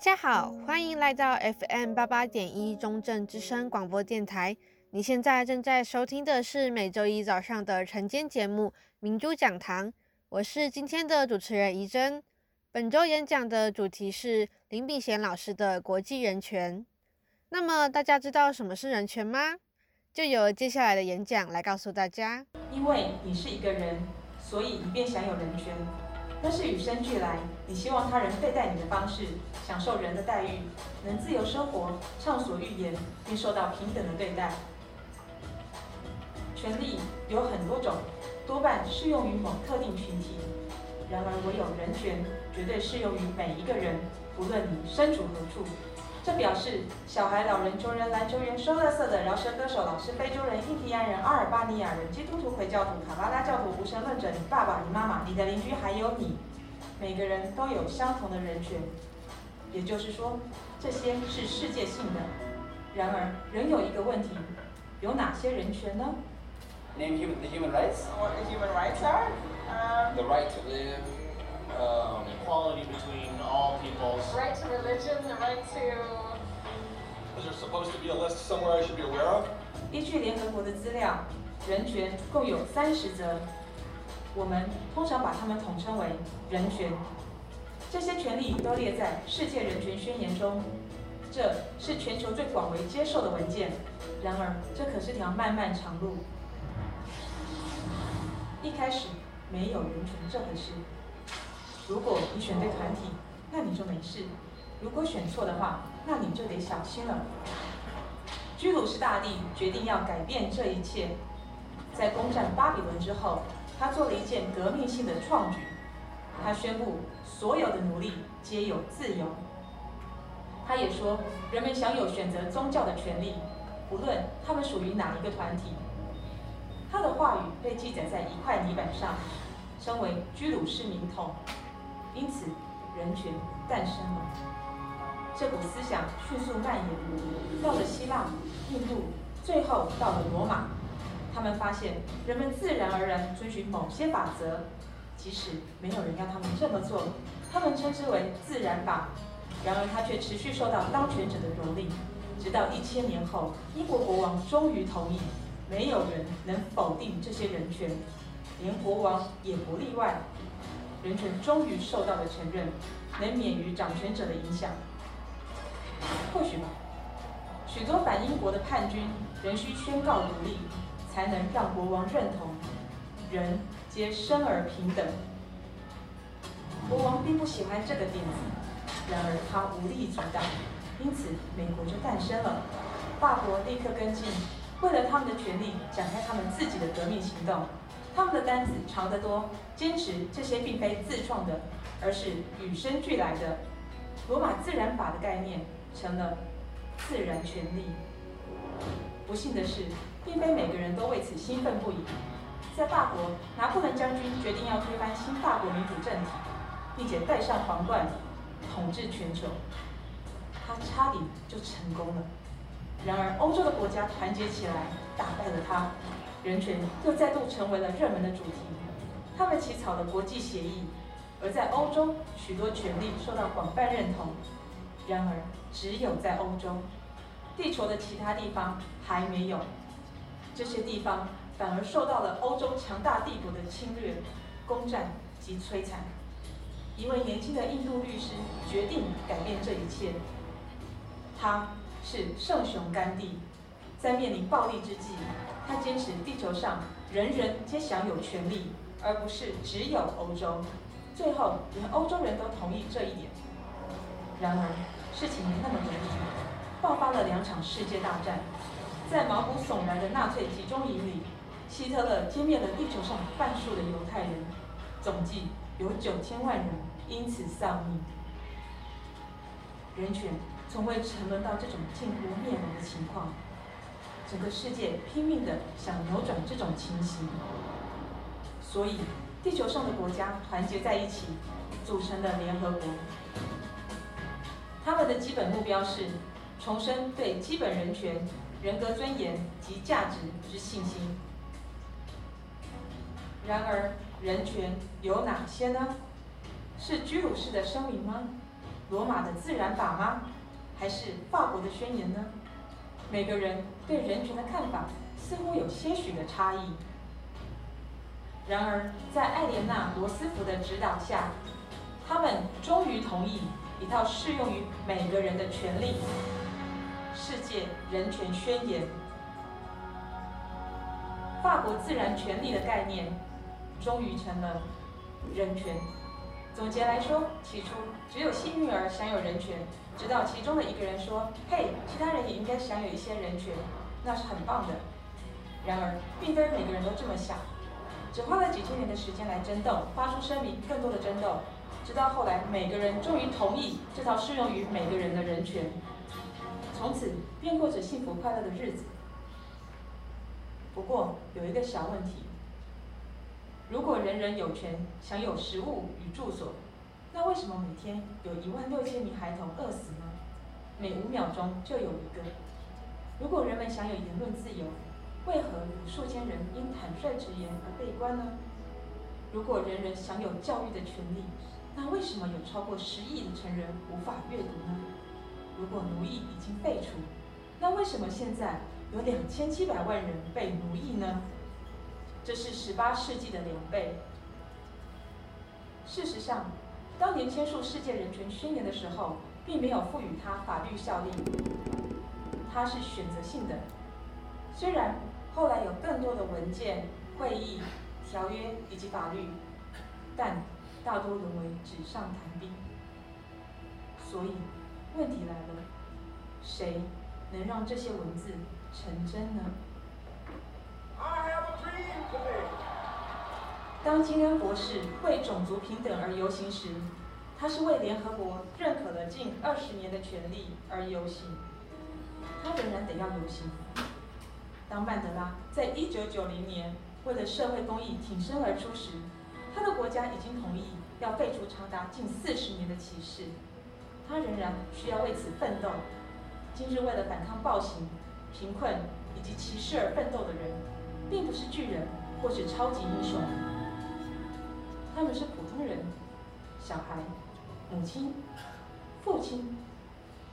家好，欢迎来到 FM88.1 中正之声广播电台。你现在正在收听的是每周一早上的晨间节目《民主讲堂》，我是今天的主持人怡珍。本周演讲的主题是林秉贤老师的国际人权。那么大家知道什么是人权吗？就由接下来的演讲来告诉大家。因为你是一个人，所以你便享有人权。那是与生俱来，你希望他人对待你的方式，享受人的待遇，能自由生活，畅所欲言，并受到平等的对待。权利有很多种，多半适用于某特定群体。然而唯有人权绝对适用于每一个人，不论你身处何处。这表示小孩、老人、穷人、篮球员、收垃圾的、饶舌歌手、老师、非洲人、印第安人、阿尔巴尼亚人、基督徒、回教徒、卡巴拉教徒、无神论者、你爸爸、你妈妈、你的邻居，还有你，每个人都有相同的人权。也就是说，这些是世界性的。然而仍有一个问题，有哪些人权呢？ Name the human rights. What the human rights are? The right to live, equality between all peoples, right to religion, the right to. Is there supposed to be a list somewhere I should be aware of? 依据联合国的资料，人权共有30则，我们通常把它们统称为人权。这些权利都列在世界人权宣言中，这是全球最广为接受的文件。然而，这可是条漫漫长路。一开始没有人权这回事。如果你选对团体，那你就没事；如果选错的话，那你就得小心了。居鲁士大帝决定要改变这一切。在攻占巴比伦之后，他做了一件革命性的创举，他宣布所有的奴隶皆有自由。他也说，人们享有选择宗教的权利，不论他们属于哪一个团体。他的话语被记载在一块泥板上，称为居鲁士民统。因此，人权诞生了。这股思想迅速蔓延，到了希腊、印度，最后到了罗马。他们发现，人们自然而然遵循某些法则，即使没有人要他们这么做。他们称之为自然法，然而它却持续受到当权者的蹂躏，直到1000年后，英国国王终于同意。没有人能否定这些人权，连国王也不例外。人权终于受到了承认，能免于掌权者的影响。或许吧，许多反英国的叛军仍需宣告独立，才能让国王认同人皆生而平等。国王并不喜欢这个点子，然而他无力阻挡，因此美国就诞生了，法国立刻跟进。为了他们的权利，展开他们自己的革命行动。他们的单子长得多，坚持这些并非自创的，而是与生俱来的。罗马自然法的概念成了自然权利。不幸的是，并非每个人都为此兴奋不已。在法国，拿破仑将军决定要推翻新法国民主政体，并且戴上皇冠统治全球。他差点就成功了。然而，欧洲的国家团结起来，打败了他，人权又再度成为了热门的主题。他们起草了国际协议，而在欧洲，许多权利受到广泛认同。然而，只有在欧洲，地球的其他地方还没有。这些地方反而受到了欧洲强大帝国的侵略、攻占及摧残。一位年轻的印度律师决定改变这一切。他是圣雄甘地，在面临暴力之际，他坚持地球上人人皆享有权利，而不是只有欧洲。最后，连欧洲人都同意这一点。然而，事情没那么容易，爆发了2场世界大战。在毛骨悚然的纳粹集中营里，希特勒歼灭了地球上半数的犹太人，总计有9000万人因此丧命。人权从未沉沦到这种近乎灭亡的情况，整个世界拼命地想扭转这种情形，所以地球上的国家团结在一起，组成了联合国。他们的基本目标是重申对基本人权、人格尊严及价值之信心。然而，人权有哪些呢？是居鲁士的声明吗？罗马的自然法吗？还是法国的宣言呢？每个人对人权的看法似乎有些许的差异。然而，在艾莲娜·罗斯福的指导下，他们终于同意一套适用于每个人的权利——世界人权宣言。法国自然权利的概念，终于成了人权。总结来说，起初只有幸运儿享有人权，直到其中的一个人说：“嘿，其他人也应该享有一些人权，那是很棒的。”然而，并非每个人都这么想，只花了几千年的时间来争斗，发出声明，更多的争斗，直到后来每个人终于同意这套适用于每个人的人权，从此便过着幸福快乐的日子。不过有一个小问题。如果人人有权享有食物与住所，那为什么每天有16000名孩童饿死呢？每5秒钟就有一个。如果人们享有言论自由，为何有数千人因坦率直言而被关呢？如果人人享有教育的权利，那为什么有超过10亿的成人无法阅读呢？如果奴役已经废除，那为什么现在有2700万人被奴役呢？这是18世纪的2倍。事实上，当年签署《世界人权宣言》的时候，并没有赋予它法律效力，它是选择性的。虽然后来有更多的文件、会议、条约以及法律，但大多沦为纸上谈兵。所以，问题来了：谁能让这些文字成真呢？当金恩博士为种族平等而游行时，他是为联合国认可了近20年的权利而游行。他仍然得要游行。当曼德拉在1990年为了社会公益挺身而出时，他的国家已经同意要废除长达近40年的歧视。他仍然需要为此奋斗。今日为了反抗暴行、贫困以及歧视而奋斗的人，并不是巨人或是超级英雄，他们是普通人、小孩、母亲、父亲、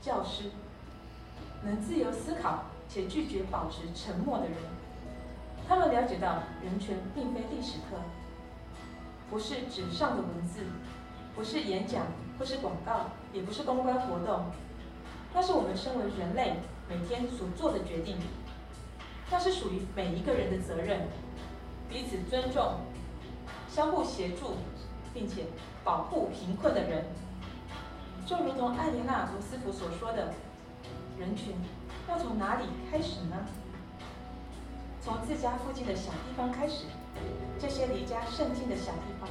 教师，能自由思考且拒绝保持沉默的人。他们了解到人权并非历史课，不是纸上的文字，不是演讲，不是广告，也不是公关活动，那是我们身为人类每天所做的决定。那是属于每一个人的责任，彼此尊重，相互协助，并且保护贫困的人。就如同艾莲娜·罗斯福所说的，人权要从哪里开始呢？从自家附近的小地方开始，这些离家甚近的小地方，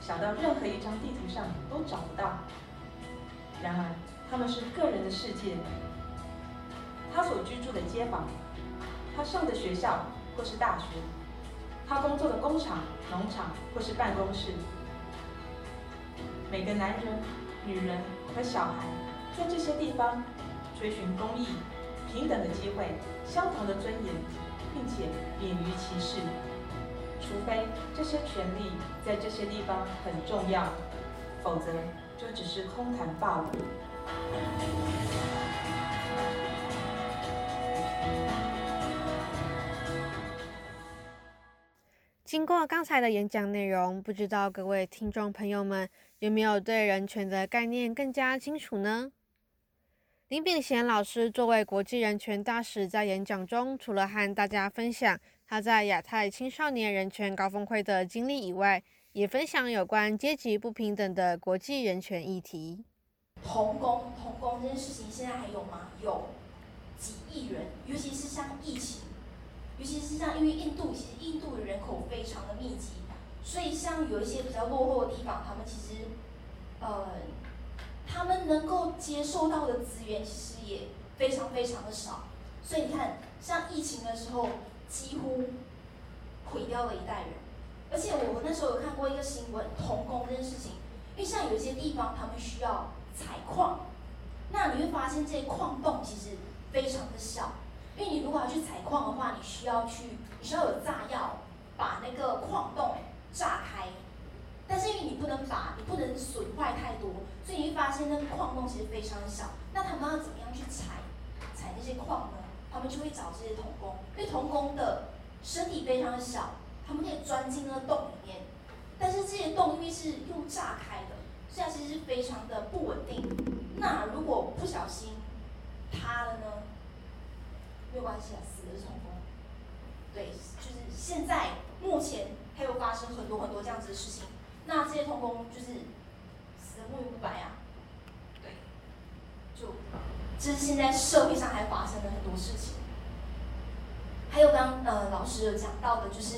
小到任何一张地图上都找不到。然而，他们是个人的世界，他所居住的街坊，他上的学校或是大学，他工作的工厂、农场或是办公室，每个男人、女人和小孩在这些地方追寻公益、平等的机会、相同的尊严，并且免于歧视。除非这些权利在这些地方很重要，否则就只是空谈罢了。经过刚才的演讲内容，不知道各位听众朋友们有没有对人权的概念更加清楚呢？林秉贤老师作为国际人权大使，在演讲中除了和大家分享他在亚太青少年人权高峰会的经历以外，也分享有关阶级不平等的国际人权议题。童工这件事情现在还有吗？有几亿人，尤其是像疫情，尤其是像因为印度，其实印度的人口非常的密集，所以像有一些比较落后的地方，他们其实，他们能够接受到的资源其实也非常非常的少，所以你看，像疫情的时候，几乎毁掉了一代人。而且我那时候有看过一个新闻，童工这件事情，因为像有一些地方他们需要采矿，那你会发现这些矿洞其实非常的小。因为你如果要去采矿的话，你需要有炸药把那个矿洞炸开，但是因为你不能损坏太多，所以你会发现那个矿洞其实非常小，那他们要怎么样去采那些矿呢？他们就会找这些童工，因为童工的身体非常小，他们可以钻进那个洞里面，但是这些洞因为是用炸开的，所以它其实非常的不稳定。那如果不小心塌了呢？没有关系啊，死的是童工。对，就是现在目前还有发生很多很多这样子的事情。那这些童工就是死的不明不白啊，对，就这是现在社会上还发生的很多事情。还有刚老师有讲到的，就是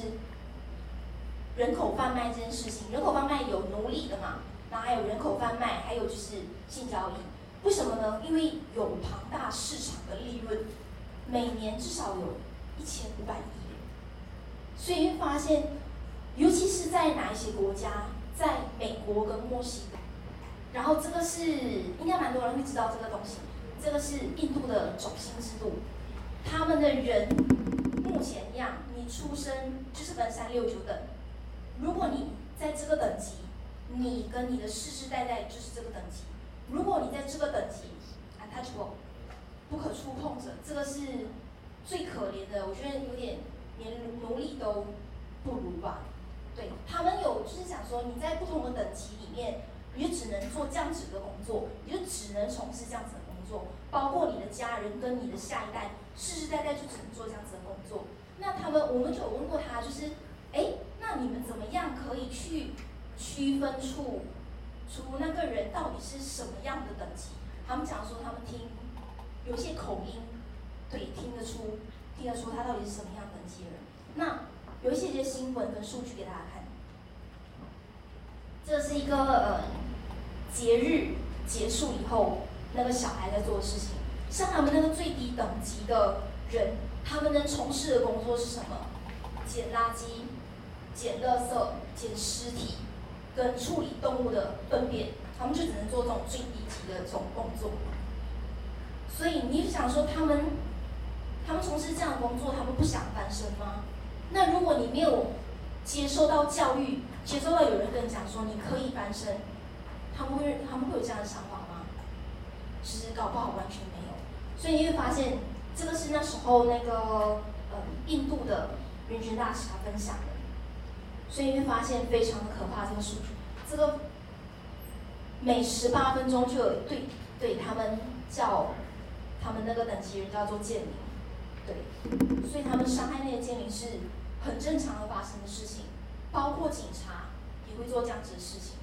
人口贩卖这件事情。人口贩卖有奴隶的嘛，然后还有人口贩卖，还有就是性交易。为什么呢？因为有庞大市场的利润，每年至少有1500亿，所以会发现，尤其是在哪一些国家，在美国跟墨西哥，然后这个是应该蛮多人会知道这个东西。这个是印度的种姓制度，他们的人目前一样，你出生就是分369等，如果你在这个等级，你跟你的世世代代就是这个等级，如果你在这个等级 untouchable 不可触碰者，这个是最可怜的，我觉得有点连奴隶都不如吧。对，他们有就是想说，你在不同的等级里面，你就只能做这样子的工作，你就只能从事这样子的工作，包括你的家人跟你的下一代，世世代代就只能做这样子的工作。那我们就有问过他，就是，那你们怎么样可以去区分出那个人到底是什么样的等级？他们讲说，他们听有些口音，对，听得出他到底是什么样等级的人。那有一些新闻跟数据给大家看。这是一个节日结束以后，那个小孩在做的事情。像他们那个最低等级的人，他们能从事的工作是什么？捡垃圾、捡垃圾、捡尸体，跟处理动物的粪便，他们就只能做这种最低级的这种工作。所以你就想说，他们从事这样的工作，他们不想翻身吗？那如果你没有接受到教育，接受到有人跟你讲说你可以翻身，他们会有这样的想法吗？其实搞不好完全没有。所以你会发现，这个是那时候那个印度的人权大使他分享的。所以你会发现非常的可怕，这个数据，这个每18分钟就有对他们叫他们那个等级人叫做贱民，对，所以他们伤害那些贱民是很正常的发生的事情。包括警察也会做这样子的事情。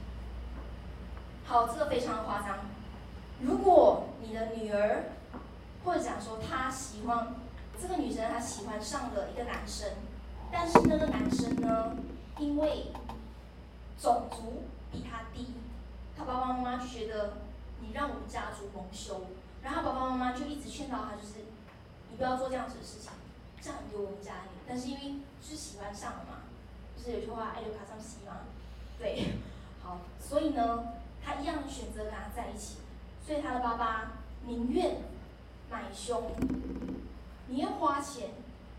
好，这个非常夸张。如果你的女儿，或者讲说她喜欢这个女生，她喜欢上了一个男生，但是那个男生呢，因为种族比她低，她爸爸妈妈就觉得你让我们家族蒙羞，然后爸爸妈妈就一直劝导她，就是你不要做这样子的事情，这样丢我们家里。但是因为是喜欢上了嘛。就是有句话，爱就卡上西嘛，对，好，所以呢，他一样选择跟他在一起，所以他的爸爸宁愿买凶，宁愿花钱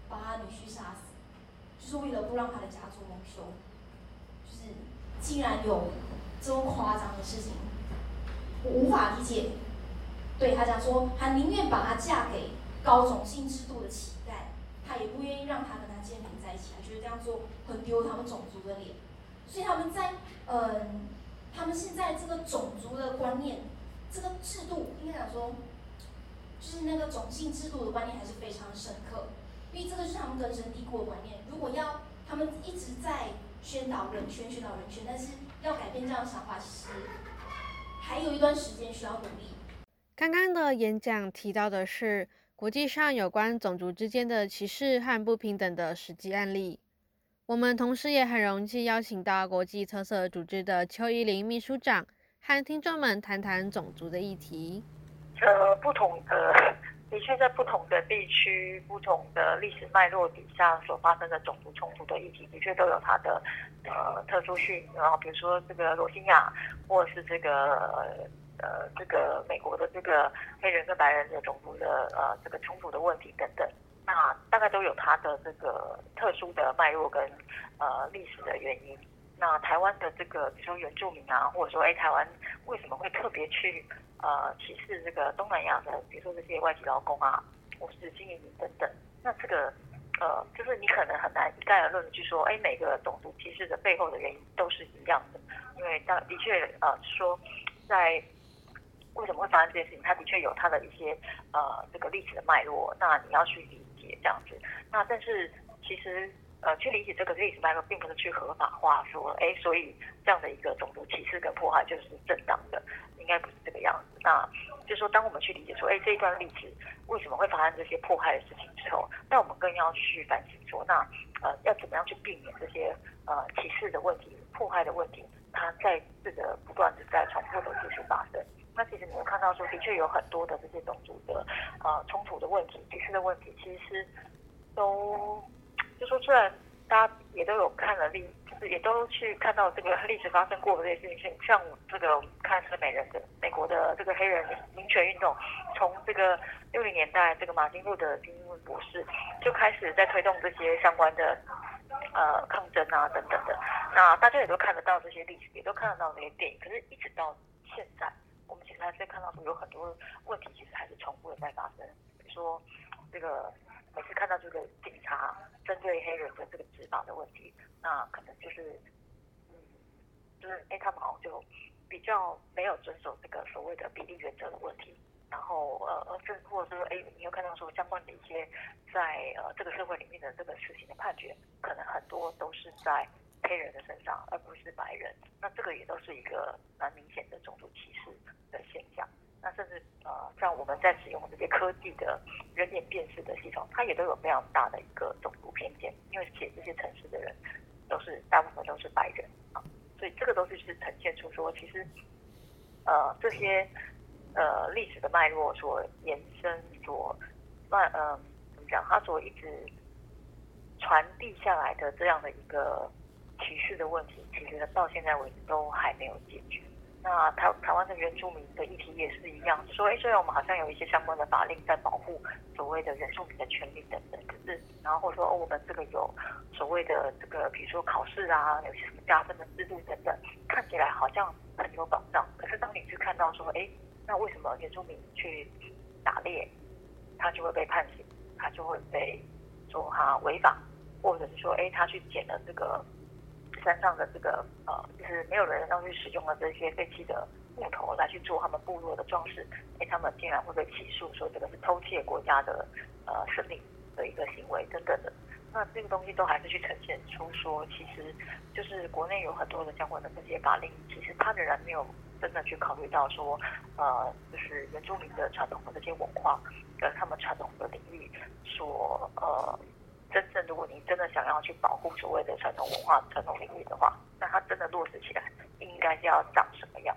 把他女婿杀死，就是为了不让他的家族蒙羞。就是竟然有这么夸张的事情，我无法理解。对，他讲说，他宁愿把他嫁给高种姓制度的乞丐，他也不愿意让他跟他见面在一起，他觉得这样做很丢他们种族的脸。所以他们在他们现在这个种族的观念，这个制度应该讲说，就是那个种姓制度的观念还是非常深刻，因为这个是他们根深蒂固的观念。如果要他们一直在宣导人权，但是要改变这样的想法，其实还有一段时间需要努力。刚刚的演讲提到的是国际上有关种族之间的歧视和不平等的实际案例。我们同时也很荣幸邀请到国际特赦组织的邱依林秘书长，和听众们谈谈种族的议题。不同的，的确在不同的地区、不同的历史脉络底下所发生的种族冲突的议题，的确都有它的特殊性。然后比如说这个罗兴亚，或者是这个。这个美国的这个黑人跟白人的种族的这个冲突的问题等等，那大概都有它的这个特殊的脉络跟历史的原因。那台湾的这个，比如说原住民啊，或者说台湾为什么会特别去歧视这个东南亚的，比如说这些外籍劳工啊，或是新移民等等？那这个就是你可能很难一概而论的去说，每个种族歧视的背后的原因都是一样的，因为的确说在为什么会发生这件事情，它的确有它的一些这个历史的脉络，那你要去理解这样子。那但是其实。去理解这个历史脉络，并不是去合法化说，所以这样的一个种族歧视跟迫害就是正当的，应该不是这个样子。那就是说，当我们去理解说，这一段历史为什么会发生这些迫害的事情之后，那我们更要去反省说，那要怎么样去避免这些歧视的问题、迫害的问题，它再次的不断的在重复的继续发生。那其实你会看到说，的确有很多的这些种族的冲突的问题、歧视的问题，其实都。就说虽然大家也都有看了就是也都去看到这个历史发生过的这些事情，像这个我们看这个美国的这个黑人民权运动，从这个60年代这个马丁路德金博士就开始在推动这些相关的抗争啊等等的，那大家也都看得到这些历史，也都看得到这些电影，可是一直到现在，我们其实还是看到有很多问题其实还是重复的在发生，比如说这个。每次看到这个警察针对黑人的这个执法的问题，那可能就是，他们好像就比较没有遵守这个所谓的比例原则的问题，然后或者说你有看到说相关的一些在这个社会里面的这个死刑的判决，可能很多都是在黑人的身上，而不是白人，那这个也都是一个蛮明显的种族歧视的现象。那甚至像我们在使用这些科技的人脸辨识的系统，它也都有非常大的一个种族偏见，因为写这些城市的人都是大部分都是白人啊，所以这个都是呈现出说，其实这些历史的脉络所延伸所怎么讲，它所一直传递下来的这样的一个歧视的问题，其实到现在为止都还没有解决。那台湾的原住民的议题也是一样，说虽然我们好像有一些相关的法令在保护所谓的原住民的权利等等，可是然后说我们这个有所谓的这个比如说考试啊，有些什么加分的制度等等，看起来好像很有保障，可是当你去看到说那为什么原住民去打猎他就会被判刑，他就会被说他违法，或者是说他去捡了这个山上的这个就是没有人要去使用了这些废弃的木头来去做他们部落的装饰，他们竟然会被起诉说这个是偷窃国家的生命的一个行为等等的。那这个东西都还是去呈现出说，其实就是国内有很多的相关的这些法令，其实他仍然没有真的去考虑到说就是原住民的传统的这些文化跟他们传统的领域所真正，如果你真的想要去保护所谓的传统文化、传统领域的话，那它真的落实起来应该是要长什么样？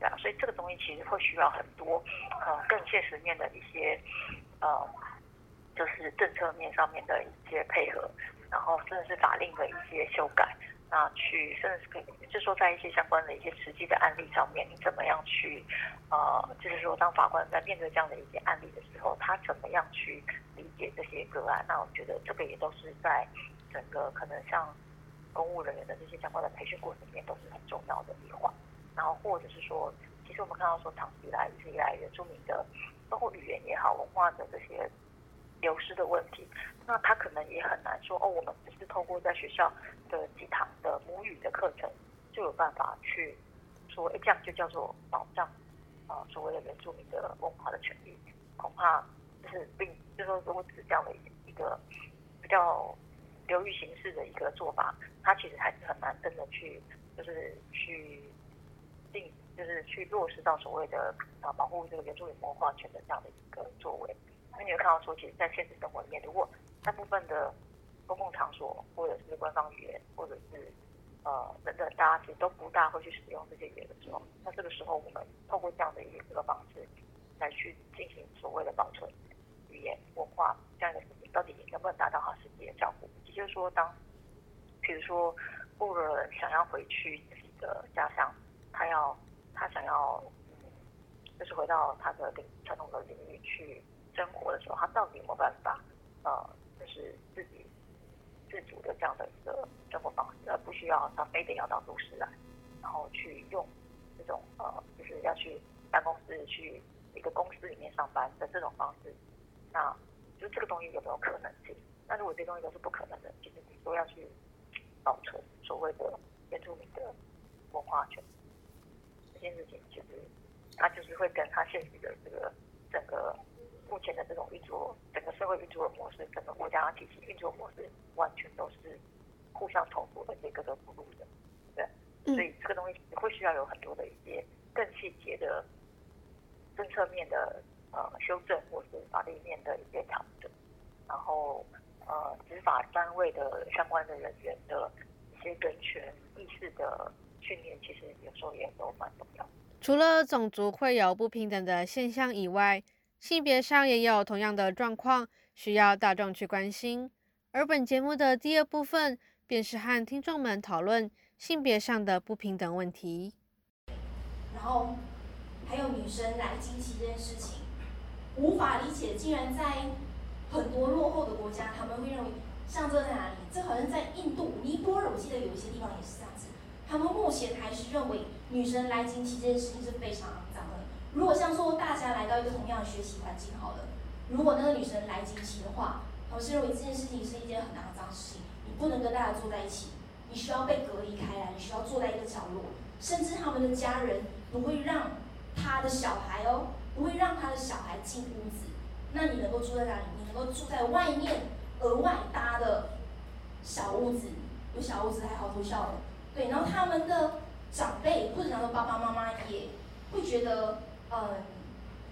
对啊，所以这个东西其实会需要很多更现实面的一些就是政策面上面的一些配合，然后甚至是法令的一些修改，那去甚至可以就是说在一些相关的一些实际的案例上面，你怎么样去就是说当法官在面对这样的一些案例的时候，他怎么样去理解这些个案？那我觉得这个也都是在整个可能像公务人员的这些相关的培训过程里面都是很重要的一环。然后或者是说，其实我们看到说长期以来原住民的包括语言也好、文化的这些流失的问题，那他可能也很难说我们只是透过在学校的几堂的母语的课程就有办法去说这样就叫做保障所谓的原住民的文化的权利，恐怕就是说如果只是这样的一个比较流于形式的一个做法，他其实还是很难真的去去落实到所谓的保护这个原住民文化权的这样的一个作为。那你会看到说，其实在现实生活里面，如果大部分的公共场所或者是官方语言或者是等等，大家其实都不大会去使用这些语言的时候，那这个时候我们透过这样的一个方式来去进行所谓的保存语言文化这样的事情，到底能不能达到它实际的效果？也就是说，当比如说部落人想要回去自己的家乡，他想要就是回到他的传统的领域去生活的时候，他到底有没有办法就是自己自主的这样的一个生活方式，而不需要到非得要到都市来，然后去用这种就是要去办公室去一个公司里面上班的这种方式，那就这个东西有没有可能性？那如果这东西都是不可能的，其实你说要去保存所谓的原住民的文化权，这件事情其实它就是会跟它现实的这个整个目前的这种运作，整个社会运作的模式，整个国家体系运作模式，完全都是互相冲突，而且各个不入的，对，所以这个东西会需要有很多的一些更细节的政策面的修正，或是法律面的一些调整，然后执法单位的相关的人员的一些人权意识的训练，其实有时候也都蛮重要。除了种族会有不平等的现象以外，性别上也有同样的状况，需要大众去关心。而本节目的第二部分便是和听众们讨论性别上的不平等问题。然后还有女生来经期这件事情，无法理解，竟然在很多落后的国家，他们会认为像这在哪里？这好像在印度、尼泊尔，我记得有一些地方也是这样子。他们目前还是认为女生来经期这件事情是非常肮脏的。如果像说大家来到一个同样的学习环境好了，如果那个女生来经期的话，我是认为这件事情是一件很肮脏的事情，你不能跟大家坐在一起，你需要被隔离开来，你需要坐在一个角落，甚至他们的家人不会让他的小孩不会让他的小孩进屋子。那你能够住在哪里？你能够住在外面额外搭的小屋子，有小屋子还好偷笑了，对。然后他们的长辈或者他的爸爸妈妈也会觉得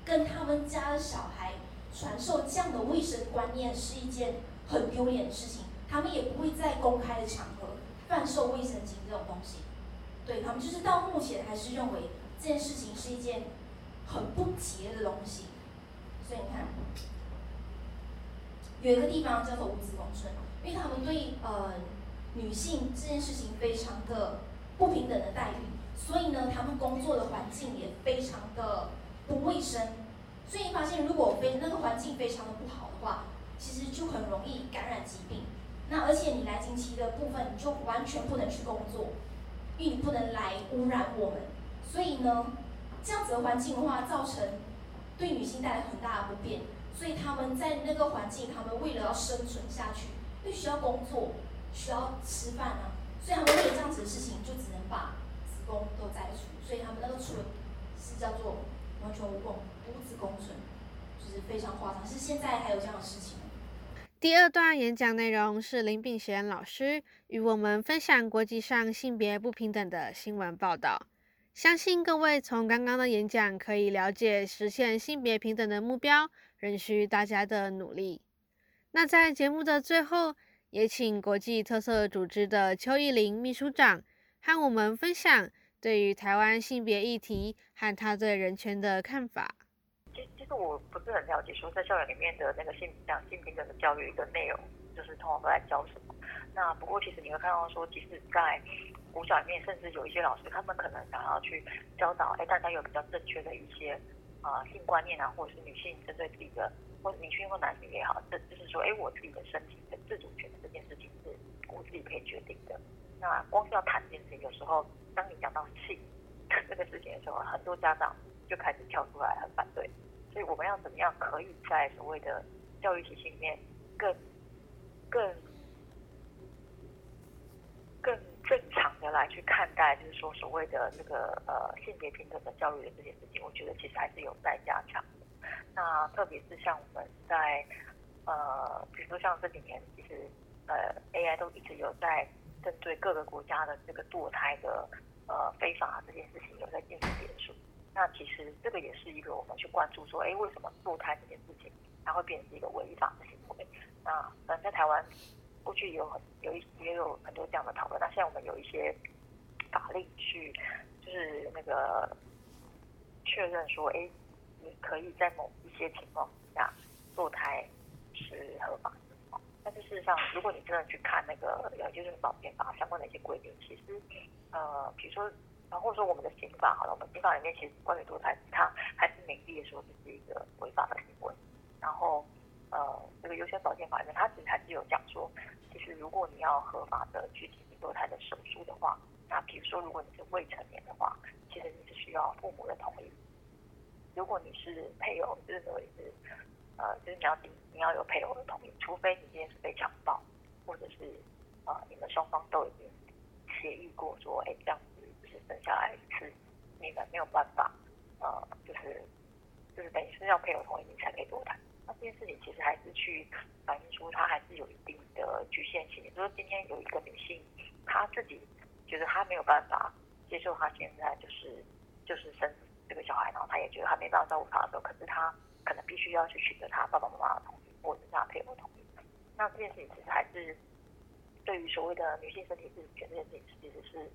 跟他们家的小孩传授这样的卫生观念是一件很丢脸的事情，他们也不会在公开的场合贩售卫生巾这种东西，对。他们就是到目前还是认为这件事情是一件很不洁的东西。所以你看有一个地方叫做五子公村，因为他们对女性这件事情非常的不平等的待遇，所以呢他们工作的环境也非常的不卫生，所以你发现如果那个环境非常的不好的话，其实就很容易感染疾病。那而且你来经期的部分，你就完全不能去工作，因为你不能来污染我们，所以呢这样子的环境的话，造成对女性带来很大的不便。所以他们在那个环境，他们为了要生存下去，因为需要工作，需要吃饭啊，所以他们为了这样子的事情，就只能把子宫都摘除，所以他们那个村是叫做完全无子宫村，就是非常夸张，是现在还有这样的事情。第二段演讲内容是林秉贤老师与我们分享国际上性别不平等的新闻报道。相信各位从刚刚的演讲可以了解，实现性别平等的目标仍需大家的努力。那在节目的最后，也请国际特赦组织的邱义玲秘书长和我们分享对于台湾性别议题和他对人权的看法。其实我不是很了解说在校园里面的那个性平等的教育的内容，就是通常都在教什么。那不过其实你会看到说，即使在国小里面，甚至有一些老师他们可能想要去教导大家有比较正确的一些性观念啊，或者是女性针对自己的，或者女性或男性也好，这就是说我自己的身体的自主权这件事情是我自己可以决定的。那光是要谈这件事情，有时候当你讲到性这个事情的时候，很多家长就开始跳出来很反对。所以我们要怎么样可以在所谓的教育体系里面更正常的来去看待，就是说所谓的这个性别平等的教育的这件事情，我觉得其实还是有待加强的。那特别是像我们在比如说像这几年，其实AI 都一直有在针对各个国家的这个堕胎的非法这件事情有在进行研究。那其实这个也是一个我们去关注说，为什么堕胎这件事情它会变成一个违法的行为？那在台湾过去也有很多这样的讨论。那现在我们有一些法令去就是那个确认说，你可以在某一些情况下堕胎是合法的。但是事实上，如果你真的去看那个就是保健法相关的一些规定，其实比如说，然后说我们的刑法好了，我们刑法里面其实关于堕胎，它还是明确说这是一个违法的行为。然后这个优先保健法里面，它其实还是有讲说，其实如果你要合法的去进行堕胎的手术的话，那比如说如果你是未成年的话，其实你是需要父母的同意。如果你是配偶，就是说也是就是你要有配偶的同意，除非你今天是被强暴，或者是你们双方都已经协议过说，哎，这样子就是生下来是你们没有办法就是等于是要配偶同意你才可以堕胎。那这件事情其实还是去反映出它还是有一定的局限性，也就是今天有一个女性她自己觉得她没有办法接受她现在就是生这个小孩，然后她也觉得她没办法照顾她的时候，可是她可能必须要去取得她爸爸妈妈的同意或者是她配偶同意。那这件事情其实还是对于所谓的女性身体自主权这件事情，其实是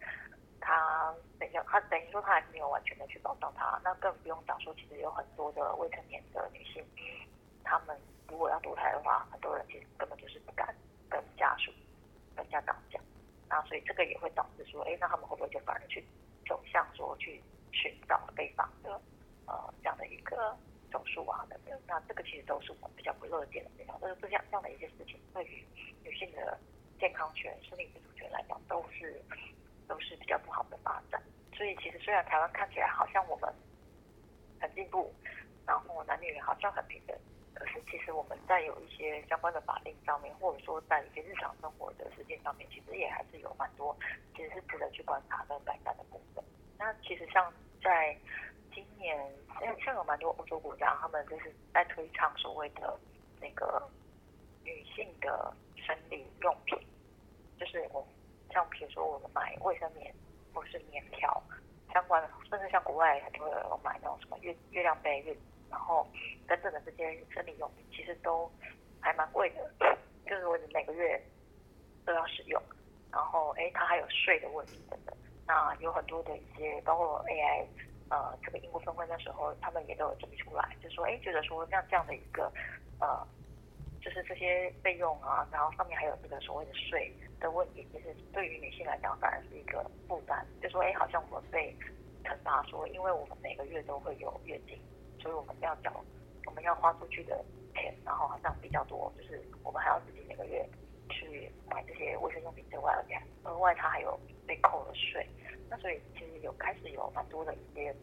她等于说她还是没有完全的去保障她，那更不用讲说其实有很多的未成年的女性，他们如果要堕胎的话，很多人其实根本就是不敢跟家属、跟家长讲，那所以这个也会导致说，那他们会不会就反而去走向说去寻找非法的这样的一个手术啊等等，那这个其实都是我们比较不乐见的地方，就是这样的一些事情，对于女性的健康权、生理自主权来讲，都是比较不好的发展。所以其实虽然台湾看起来好像我们很进步，然后男女好像很平等。可是其实我们在有一些相关的法令上面，或者说在一些日常生活的实践上面，其实也还是有蛮多其实是值得去观察跟改善的部分。那其实像在今年，像有蛮多欧洲国家，他们就是在推倡所谓的那个女性的生理用品，就是我像比如说我们买卫生棉或是棉条相关的，甚至像国外很多人有买那种什么月亮杯、月然后等等的这些生理用品其实都还蛮贵的，就是我每个月都要使用，然后它还有税的问题等等。那有很多的一些包括 AI 这个英国分会那时候他们也都有提出来，就是说觉得说像这样的一个就是这些费用啊，然后上面还有这个所谓的税的问题，其实对于女性来讲反而是一个负担，就是说好像我们被惩罚说因为我们每个月都会有月经，所以我们要花出去的钱，然后好像比较多，就是我们还要自己每个月去买这些卫生用品之外，而且额外它还有被扣了税。那所以其实开始有蛮多的一些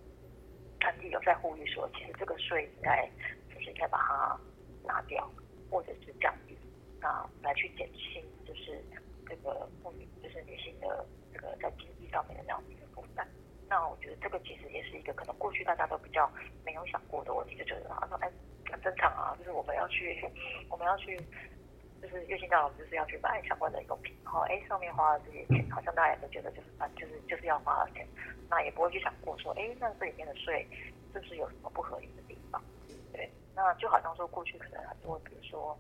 团体有在呼吁说，其实这个税应该把它拿掉，或者是降低，那来去减轻就是这个妇女就是女性的这个在经济上面的这样的一个负担。那我觉得这个其实也是一个可能过去大家都比较没有想过的问题，就觉得很正常啊，就是我们要去就是月经到了就是要去买相关的用品，然后上面花了这些钱，好像大家都觉得就是要花了钱，那也不会去想过说那这里面的税是不是有什么不合理的地方。对，那就好像说过去可能很多比如说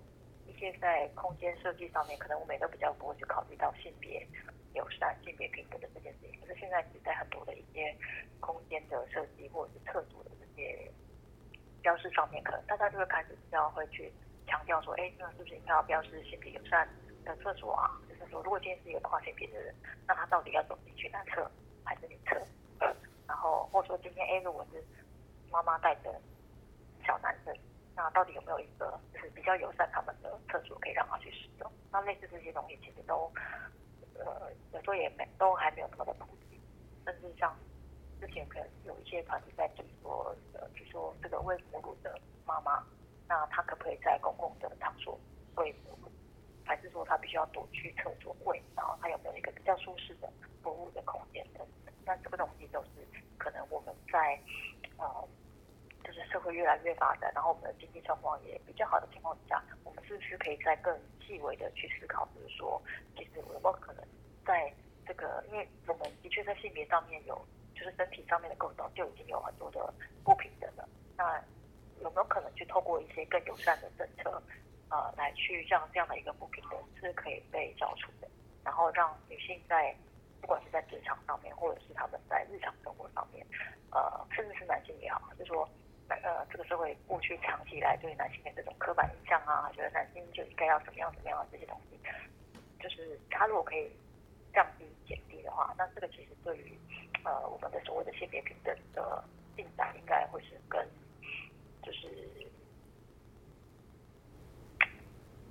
一些在空间设计上面，可能我们也都比较不会去考虑到性别友善、性别平等的这件事情，可是现在其实在很多的一些空间的设计或者是厕所的这些标示上面，可能大家就会开始比较会去强调说，那是不是应该要标示性别友善的厕所啊？就是说，如果今天是一个跨性别的人，那他到底要走进去男厕还是女厕？然后或者说今天如果是妈妈带着小男生，那到底有没有一个就是比较友善他们的厕所可以让他去使用？那类似这些东西其实都。有时候都还没有那么的普及，甚至像之前可能有一些团体在比如说这个喂母乳的妈妈，那她可不可以在公共的场所喂母乳，还是说她必须要躲去厕所喂？然后她有没有一个比较舒适的服务的空间等等？那这个东西都是可能我们在就是社会越来越发展，然后我们的经济状况也比较好的情况下，我们是不是可以再更细微的去思考，比如说，其实有没有可能在这个，因为我们的确在性别上面就是身体上面的构造就已经有很多的不平等了，那有没有可能去透过一些更友善的政策，来去让这样的一个不平等是可以被消除的，然后让女性在不管是在职场上面，或者是他们在日常生活上面，甚至是男性也好，就是说。这个社会过去长期以来对男性的这种刻板印象啊，觉得男性就应该要怎么样这些东西，就是他如果可以降低减低的话，那这个其实对于我们的所谓的性别平等的进展，应该会是更就是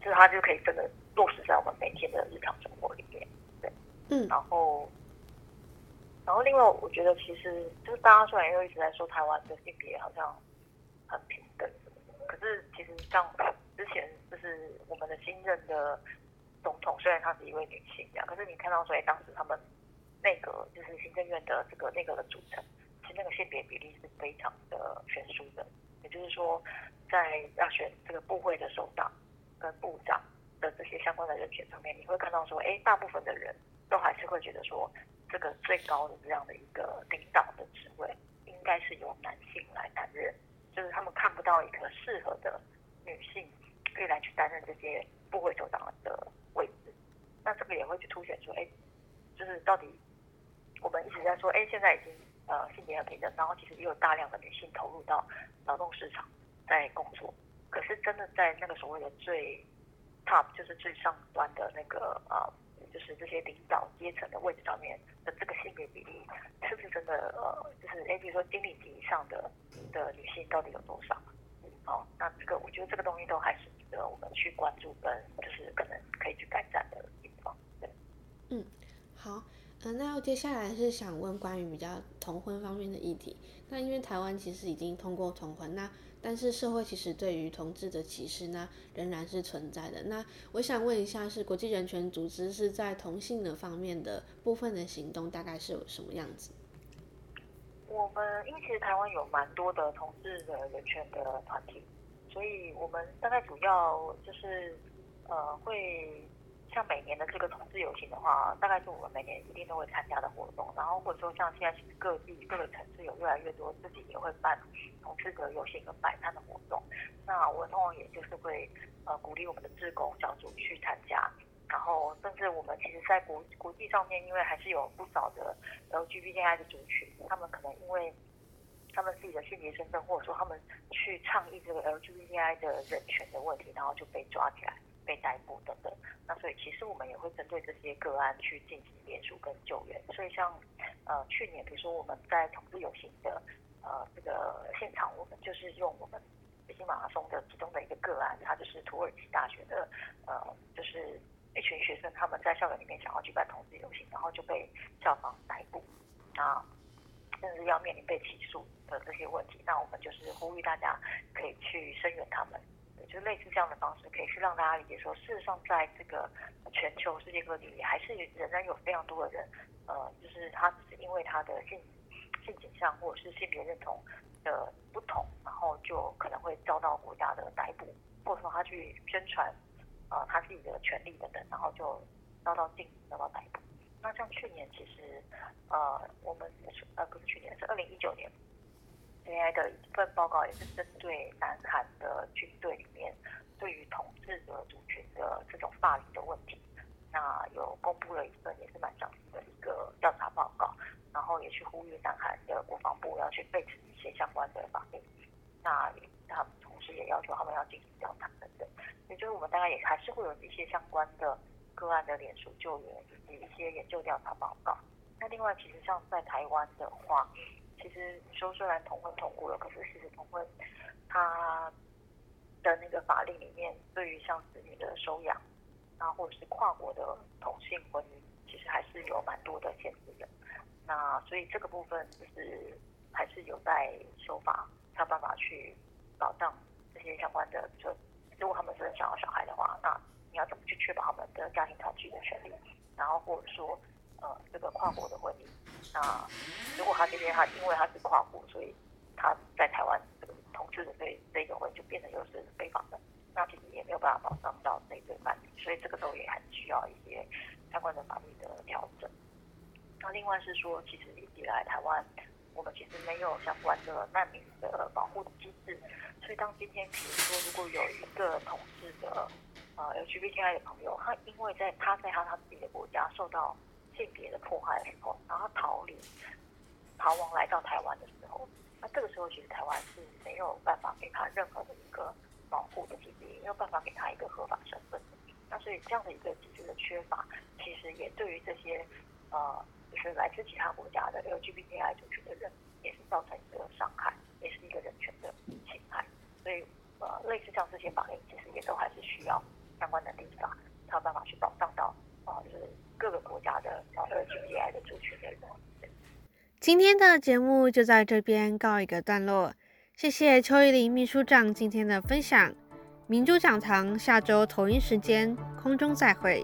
它就可以真的落实在我们每天的日常生活里面。对，然后然后另外我觉得其实就是大家虽然又一直在说台湾的性别好像很平等，可是其实像之前就是我们的新任的总统，虽然她是一位女性这样，可是你看到所以当时他们内阁就是行政院的这个内阁的组成，其实那个性别比例是非常的悬殊的，也就是说在要选这个部会的首长跟部长的这些相关的人选上面，你会看到说大部分的人都还是会觉得说这个最高的这样的一个领导的职位应该是由男性来担任，就是他们看不到一个适合的女性可以来去担任这些部会首长的位置。那这个也会去凸显说就是到底我们一直在说现在已经性别很平等，然后其实也有大量的女性投入到劳动市场在工作，可是真的在那个所谓的最 top 就是最上端的那个就是这些领导阶层的位置上面的这个性别比例是不是真的就是比如说经理级以上的女性到底有多少？那这个我觉得这个东西都还是值得我们去关注跟就是可能可以去改善的地方。对，好，那我接下来是想问关于比较同婚方面的议题。那因为台湾其实已经通过同婚，那但是社会其实对于同志的歧视呢仍然是存在的。那我想问一下，是国际人权组织是在同性的方面的部分的行动大概是有什么样子？我们因为其实台湾有蛮多的同志的人权的团体，所以我们大概主要就是会像每年的这个同志游行的话，大概是我们每年一定都会参加的活动，然后或者说像现在其实各地各个城市有越来越多自己也会办同志的游行跟摆摊的活动，那我通常也就是会鼓励我们的志工小组去参加，然后甚至我们其实在国际上面，因为还是有不少的 LGBTI 的族群，他们可能因为他们自己的性别身份或者说他们去倡议这个 LGBTI 的人权的问题，然后就被抓起来被逮捕等等，那所以其实我们也会针对这些个案去进行联署跟救援。所以像去年比如说我们在同志游行的这个现场，我们就是用我们北京马拉松的其中的一个个案，它就是土耳其大学的就是一群学生他们在校园里面想要举办同志游行，然后就被校方逮捕，那甚至要面临被起诉的这些问题，那我们就是呼吁大家可以去声援他们，就类似这样的方式可以去让大家理解说，事实上在这个全球世界各地还是仍然有非常多的人就是他只是因为他的性倾向或者是性别认同的不同，然后就可能会遭到国家的逮捕，或者说他去宣传他自己的权利等等，然后就遭到禁止遭到逮捕。那像去年其实我们不是去年，是2019年AI 的一份报告，也是针对南韩的军队里面对于同志的族群的这种霸凌的问题，那有公布了一份也是蛮详细的一个调查报告，然后也去呼吁南韩的国防部要去废止一些相关的法令，那他们同时也要求他们要进行调查等等。也就是我们大概也还是会有一些相关的个案的联署救援以及一些研究调查报告。那另外其实像在台湾的话，其实你说虽然同婚通过了，可是其实同婚它的那个法令里面对于像子女的收养啊，或者是跨国的同性婚姻，其实还是有蛮多的限制的，那所以这个部分就是还是有在修法才有办法去保障这些相关的，就如果他们真的想要小孩的话，那你要怎么去确保他们的家庭团聚的权利，然后或者说这个跨国的婚姻，那如果他今天因为他是跨国，所以他在台湾这个同志的这个婚就变得又是非法的，那其实也没有办法保障到这一对伴侣，所以这个都也很需要一些相关的法律的调整。那另外是说，其实一直以来台湾我们其实没有相关的难民的保护机制，所以当今天比如说如果有一个同志的LGBTI 的朋友，他因为在他自己的国家受到性别的迫害的时候，然后逃亡来到台湾的时候，那这个时候其实台湾是没有办法给他任何的一个保护的机制，没有办法给他一个合法身份。那所以这样的一个机制的缺乏，其实也对于这些就是来自其他国家的 LGBTI 族群的人，也是造成一个伤害，也是一个人权的侵害。所以类似像这些法令，其实也都还是需要相关的立法，才有办法去保障到就是各个国家的LGBTI 的族群的人。今天的节目就在这边告一个段落，谢谢邱依林秘书长今天的分享。民主讲堂下周同一时间空中再会。